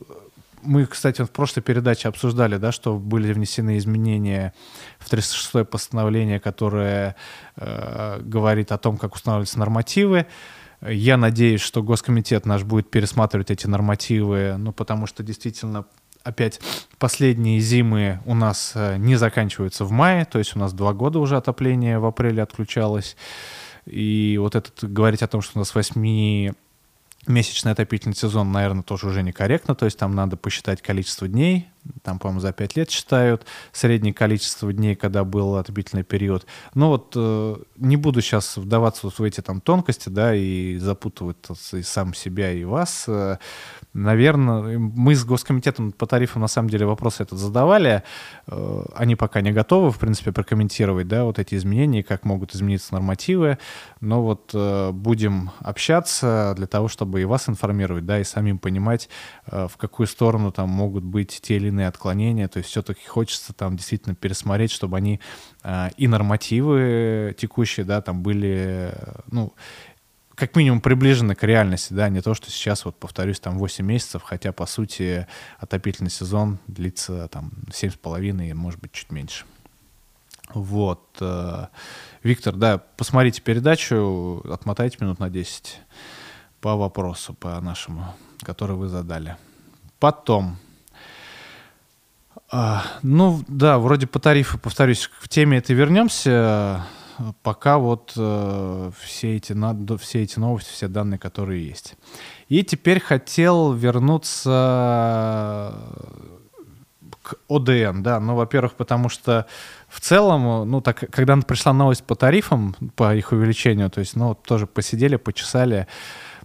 мы, кстати, в прошлой передаче обсуждали, да, что были внесены изменения в тридцать шестое постановление, которое э, говорит о том, как устанавливаются нормативы. Я надеюсь, что Госкомитет наш будет пересматривать эти нормативы, ну, потому что действительно... Опять последние зимы у нас не заканчиваются в мае, то есть у нас два года уже отопление в апреле отключалось. И вот этот говорить о том, что у нас восьмимесячный отопительный сезон, наверное, тоже уже некорректно, то есть там надо посчитать количество дней, там, по-моему, за пять лет считают, среднее количество дней, когда был отопительный период. Но вот э, не буду сейчас вдаваться вот в эти там тонкости, да, и запутывать и сам себя, и вас. Наверное, мы с Госкомитетом по тарифам, на самом деле, вопросы этот задавали. Э, они пока не готовы, в принципе, прокомментировать, да, вот эти изменения, как могут измениться нормативы. Но вот э, будем общаться для того, чтобы и вас информировать, да, и самим понимать, э, в какую сторону там могут быть те или иные отклонения, то есть все-таки хочется там действительно пересмотреть, чтобы они э, и нормативы текущие, да, там были, ну, как минимум приближены к реальности, да, не то, что сейчас, вот повторюсь, там восемь месяцев, хотя, по сути, отопительный сезон длится там семь с половиной, может быть, чуть меньше. Вот. Виктор, да, посмотрите передачу, отмотайте минут на десять по вопросу, по нашему, который вы задали. Потом... Ну да, вроде по тарифу, повторюсь, в теме это вернемся, пока вот э, все, эти, на, все эти новости, все данные, которые есть. И теперь хотел вернуться к о дэ эн, да, ну, во-первых, потому что в целом, ну, так, когда пришла новость по тарифам, по их увеличению, то есть, ну, тоже посидели, почесали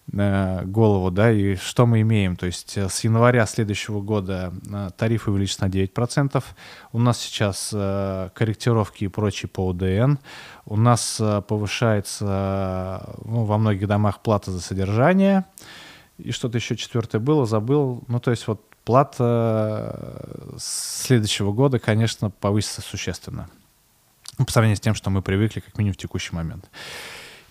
голову, да, и что мы имеем. То есть с января следующего года тарифы увеличатся на девять процентов. У нас сейчас корректировки и прочие по о дэ эн. У нас повышается, ну, во многих домах плата за содержание. И что-то еще четвертое было, забыл. Ну, то есть вот плата следующего года, конечно, повысится существенно. По сравнению с тем, что мы привыкли, как минимум, в текущий момент.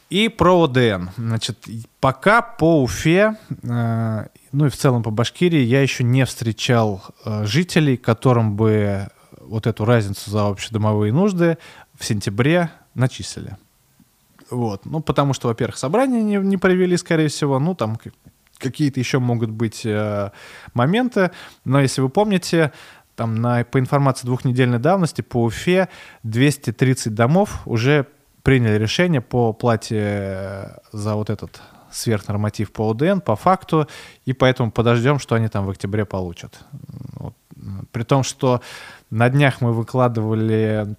И про о дэ эн. Значит, пока по Уфе, э, ну и в целом по Башкирии, я еще не встречал э, жителей, которым бы вот эту разницу за общедомовые нужды в сентябре начислили. Вот. Ну, потому что, во-первых, собрания не, не провели, скорее всего, ну, там какие-то еще могут быть э, моменты. Но если вы помните... Там на, по информации двухнедельной давности по Уфе двести тридцать домов уже приняли решение по плате за вот этот сверхнорматив по о дэ эн, по факту, и поэтому подождем, что они там в октябре получат. Вот. При том, что на днях мы выкладывали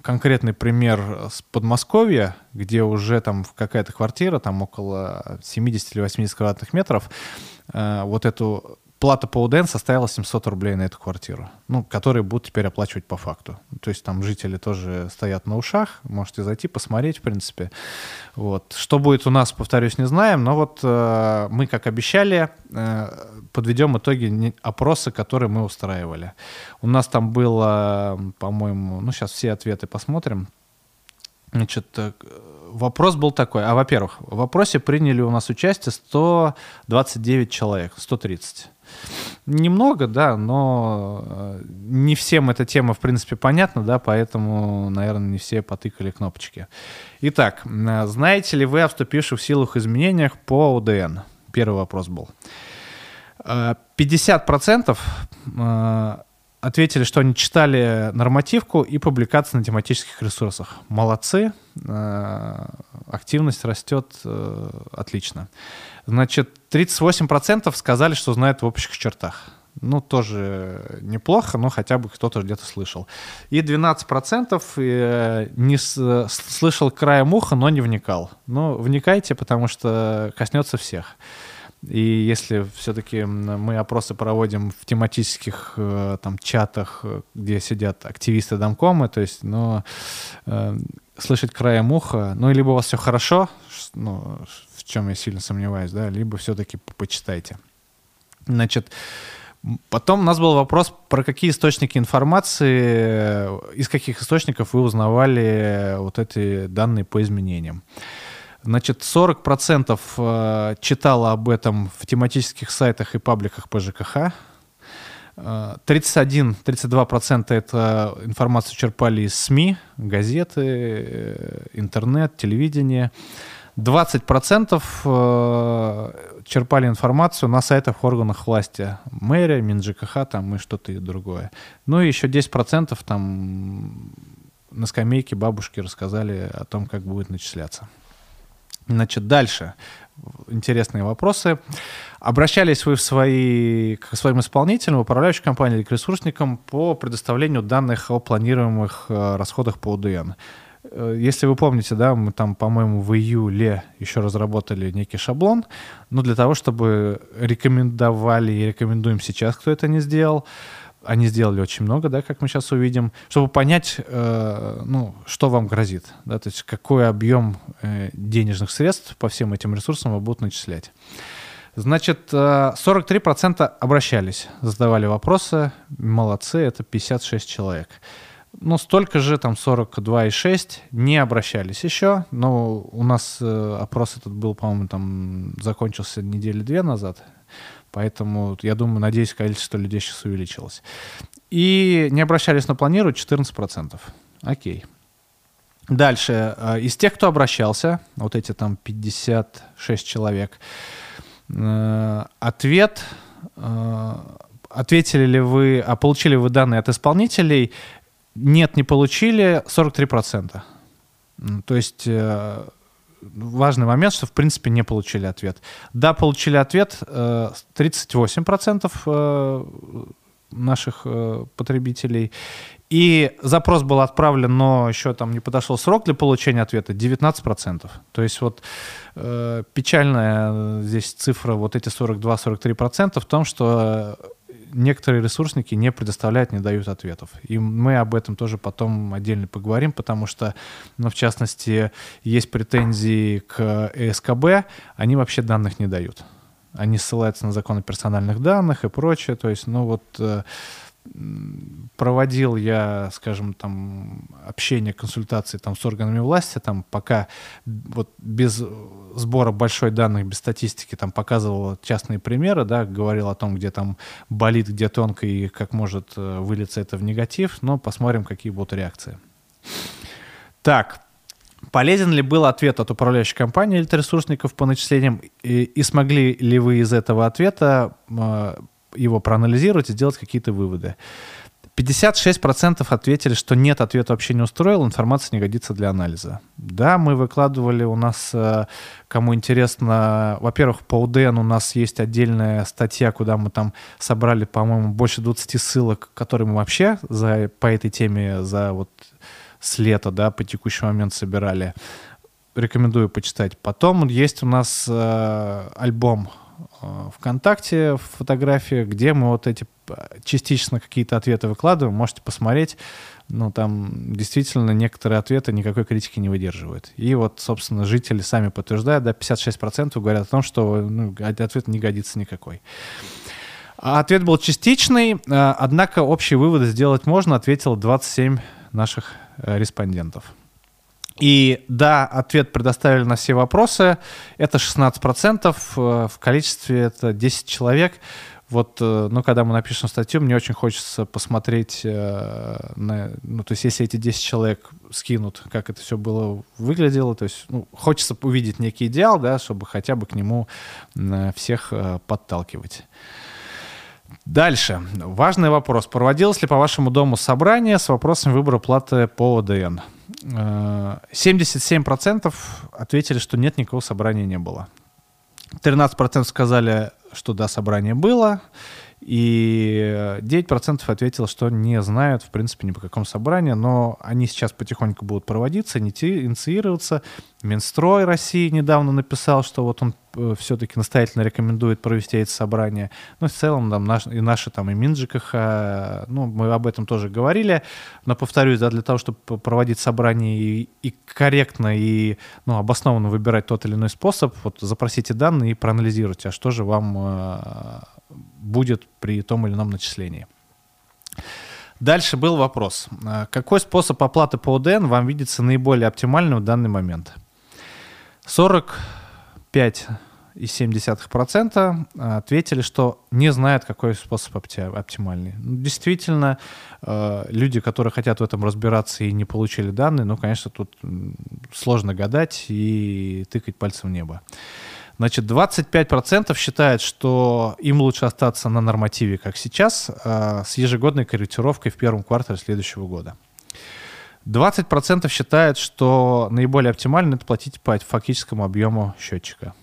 конкретный пример с Подмосковья, где уже там какая-то квартира, там около семьдесят или восемьдесят квадратных метров, вот эту... Плата по о дэ эн составила семьсот рублей на эту квартиру, ну, которые будут теперь оплачивать по факту. То есть там жители тоже стоят на ушах, можете зайти, посмотреть, в принципе. Вот. Что будет у нас, повторюсь, не знаем, но вот э, мы, как обещали, э, подведем итоги опроса, которые мы устраивали. У нас там было, по-моему, ну, сейчас все ответы посмотрим. Значит, вопрос был такой. А, во-первых, в вопросе приняли у нас участие сто двадцать девять человек, сто тридцать. Немного, да, но не всем эта тема, в принципе, понятна, да, поэтому, наверное, не все потыкали кнопочки. Итак, знаете ли вы о вступивших в силу изменениях по о дэ эн? Первый вопрос был. пятьдесят процентов ответили, что они читали нормативку и публикации на тематических ресурсах. Молодцы, активность растет, отлично. Значит, тридцать восемь процентов сказали, что знают в общих чертах. Ну, тоже неплохо, но хотя бы кто-то где-то слышал. И двенадцать процентов не слышал краем уха, но не вникал. Ну, вникайте, потому что коснется всех. И если все-таки мы опросы проводим в тематических там чатах, где сидят активисты домкомы, то есть, ну, э, слышать краем уха, ну, либо у вас все хорошо, ну, в чем я сильно сомневаюсь, да, либо все-таки почитайте. Значит, потом у нас был вопрос, про какие источники информации, из каких источников вы узнавали вот эти данные по изменениям. Значит, сорок процентов читало об этом в тематических сайтах и пабликах пэ жэ ка ха. тридцать один — тридцать два процента это информацию черпали из эс эм и, газеты, интернет, телевидение. двадцать процентов черпали информацию на сайтах органов власти. Мэрия, Минджикаха там и что-то другое. Ну и еще десять процентов там на скамейке бабушки рассказали о том, как будет начисляться. Значит, дальше. Интересные вопросы. Обращались вы в свои, к своим исполнителям, управляющей компании или к ресурсникам по предоставлению данных о планируемых расходах по ОДН? Если вы помните, да, мы там, по-моему, в июле еще разработали некий шаблон, но для того, чтобы рекомендовали и рекомендуем сейчас, кто это не сделал, они сделали очень много, да, как мы сейчас увидим, чтобы понять, э, ну, что вам грозит, да, то есть какой объем э, денежных средств по всем этим ресурсам вы будут начислять. Значит, э, сорок три процента обращались, задавали вопросы, молодцы, это пятьдесят шесть человек. Ну, столько же, там сорок два и шесть, не обращались еще, но у нас э, опрос этот был, по-моему, там закончился недели две назад. Поэтому, я думаю, надеюсь, количество людей сейчас увеличилось. И не обращались на планирую четырнадцать процентов. Окей. Дальше. Из тех, кто обращался, вот эти там пятьдесят шесть человек, ответ, ответили ли вы, а получили вы данные от исполнителей? Нет, не получили, сорок три процента. То есть... Важный момент, что в принципе не получили ответ. Да, получили ответ тридцать восемь процентов наших потребителей. И запрос был отправлен, но еще там не подошел срок для получения ответа, девятнадцать процентов. То есть вот печальная здесь цифра, вот эти сорок два — сорок три процента в том, что некоторые ресурсники не предоставляют, не дают ответов. И мы об этом тоже потом отдельно поговорим, потому что, ну, в частности, есть претензии к ЭСКБ, они вообще данных не дают. Они ссылаются на закон о персональных данных и прочее. То есть, ну вот, проводил я, скажем, там, общение, консультации там, с органами власти, там, пока вот без сбора большой данных, без статистики, там, показывал частные примеры, да, говорил о том, где там болит, где тонко и как может вылиться это в негатив, но посмотрим, какие будут реакции. Так, полезен ли был ответ от управляющей компании или ресурсников по начислениям, и, и смогли ли вы из этого ответа его проанализировать и сделать какие-то выводы? пятьдесят шесть процентов ответили, что нет, ответ вообще не устроил, информация не годится для анализа. Да, мы выкладывали у нас, кому интересно, во-первых, по ОДН у нас есть отдельная статья, куда мы там собрали, по-моему, больше двадцати ссылок, которые мы вообще за, по этой теме за вот с лета, да, по текущий момент собирали. Рекомендую почитать. Потом есть у нас э, альбом ВКонтакте, в фотографии, где мы вот эти частично какие-то ответы выкладываем, можете посмотреть, но там действительно некоторые ответы никакой критики не выдерживают. И вот, собственно, жители сами подтверждают, да, пятьдесят шесть процентов говорят о том, что, ну, ответ не годится никакой. Ответ был частичный, однако общие выводы сделать можно, ответило двадцать семь наших респондентов. И да, ответ предоставили на все вопросы. Это шестнадцать процентов, в количестве это десять человек. Вот, ну, когда мы напишем статью, мне очень хочется посмотреть, на, ну, то есть, если эти десять человек скинут, как это все было, выглядело, то есть, ну, хочется увидеть некий идеал, да, чтобы хотя бы к нему всех подталкивать. Дальше. Важный вопрос. Проводилось ли по вашему дому собрание с вопросом выбора платы по ОДН? семьдесят семь процентов ответили, что нет, никакого собрания не было. тринадцать процентов сказали, что да, собрание было. И девять процентов ответило, что не знают, в принципе, ни по какому собранию. Но они сейчас потихоньку будут проводиться, инициироваться. Минстрой России недавно написал, что вот он все-таки настоятельно рекомендует провести эти собрания. Но в целом там наш, и наши там, и Минджикаха, ну, мы об этом тоже говорили. Но, повторюсь, да, для того, чтобы проводить собрание и, и корректно, и, ну, обоснованно выбирать тот или иной способ, вот запросите данные и проанализируйте, а что же вам будет при том или ином начислении. Дальше был вопрос. Какой способ оплаты по ОДН вам видится наиболее оптимальным в данный момент? сорок пять целых семь десятых процента ответили, что не знают, какой способ оптимальный. Действительно, люди, которые хотят в этом разбираться и не получили данные, ну, конечно, тут сложно гадать и тыкать пальцем в небо. Значит, двадцать пять процентов считают, что им лучше остаться на нормативе, как сейчас, с ежегодной корректировкой в первом квартале следующего года. двадцать процентов считают, что наиболее оптимально это платить по фактическому объему счетчика.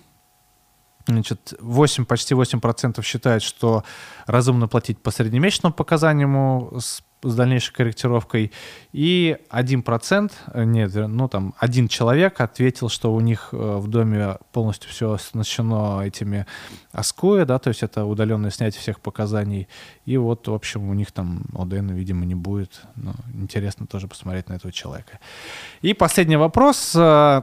Значит, восемь, почти восемь процентов считают, что разумно платить по среднемесячному показанию с, с дальнейшей корректировкой. И один процент, нет, ну там один человек ответил, что у них в доме полностью все оснащено этими АСКУЭ, да, то есть это удаленное снятие всех показаний. И вот, в общем, у них там ОДН, видимо, не будет. Но интересно тоже посмотреть на этого человека. И последний вопрос, ну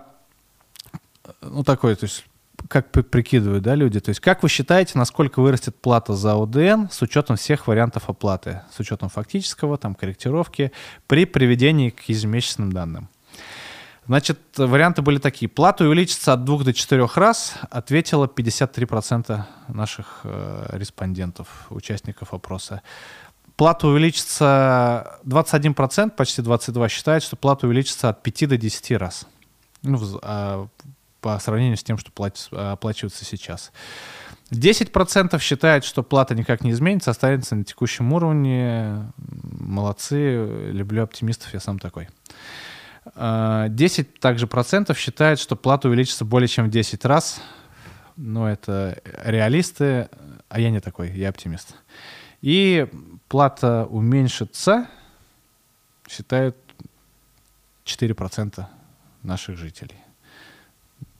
такой, то есть как прикидывают, да, люди, то есть как вы считаете, насколько вырастет плата за ОДН с учетом всех вариантов оплаты, с учетом фактического, там, корректировки при приведении к ежемесячным данным? Значит, варианты были такие. Плата увеличится от двух до четырех раз, ответило пятьдесят три процента наших э, респондентов, участников опроса. Плата увеличится двадцать один процент, почти двадцать два процента считает, что плата увеличится от пяти до десяти раз. Ну, в, по сравнению с тем, что оплачивается сейчас. десять процентов считают, что плата никак не изменится, останется на текущем уровне. Молодцы, люблю оптимистов, я сам такой. десять также процентов считают, что плата увеличится более чем в десять раз. Но это реалисты, а я не такой, я оптимист. И плата уменьшится, считают четыре процента наших жителей.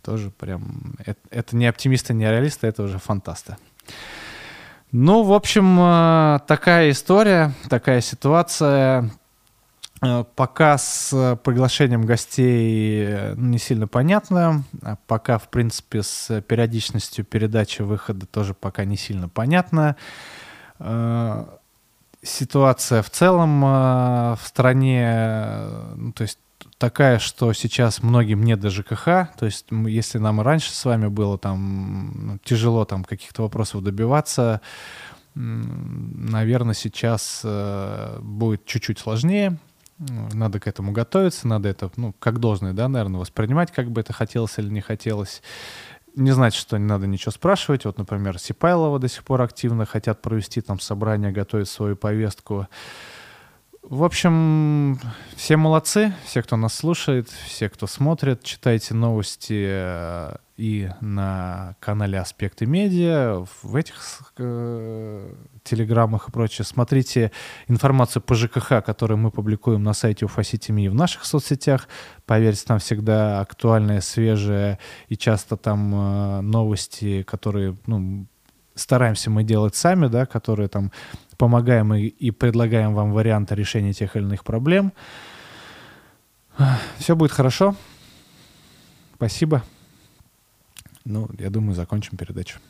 Тоже прям... Это, это не оптимисты, не реалисты, это уже фантасты. Ну, в общем, такая история, такая ситуация. Пока с приглашением гостей не сильно понятно. Пока, в принципе, с периодичностью передачи выхода тоже пока не сильно понятно. Ситуация в целом в стране... Ну, то есть такая, что сейчас многим не до ЖКХ, то есть если нам раньше с вами было там тяжело там каких-то вопросов добиваться, наверное, сейчас будет чуть-чуть сложнее, надо к этому готовиться, надо это, ну, как должное, да, наверное, воспринимать, как бы это хотелось или не хотелось. Не значит, что не надо ничего спрашивать. Вот, например, Сипайлова до сих пор активно хотят провести там собрание, готовить свою повестку. В общем, все молодцы, все, кто нас слушает, все, кто смотрит. Читайте новости и на канале «Аспекты медиа», в этих э, телеграммах и прочее. Смотрите информацию по ЖКХ, которую мы публикуем на сайте Уфа сити точка ми и в наших соцсетях. Поверьте, там всегда актуальная, свежая и часто там э, новости, которые... Ну, стараемся мы делать сами, да, которые там помогаем и, и предлагаем вам варианты решения тех или иных проблем. Все будет хорошо. Спасибо. Ну, я думаю, закончим передачу.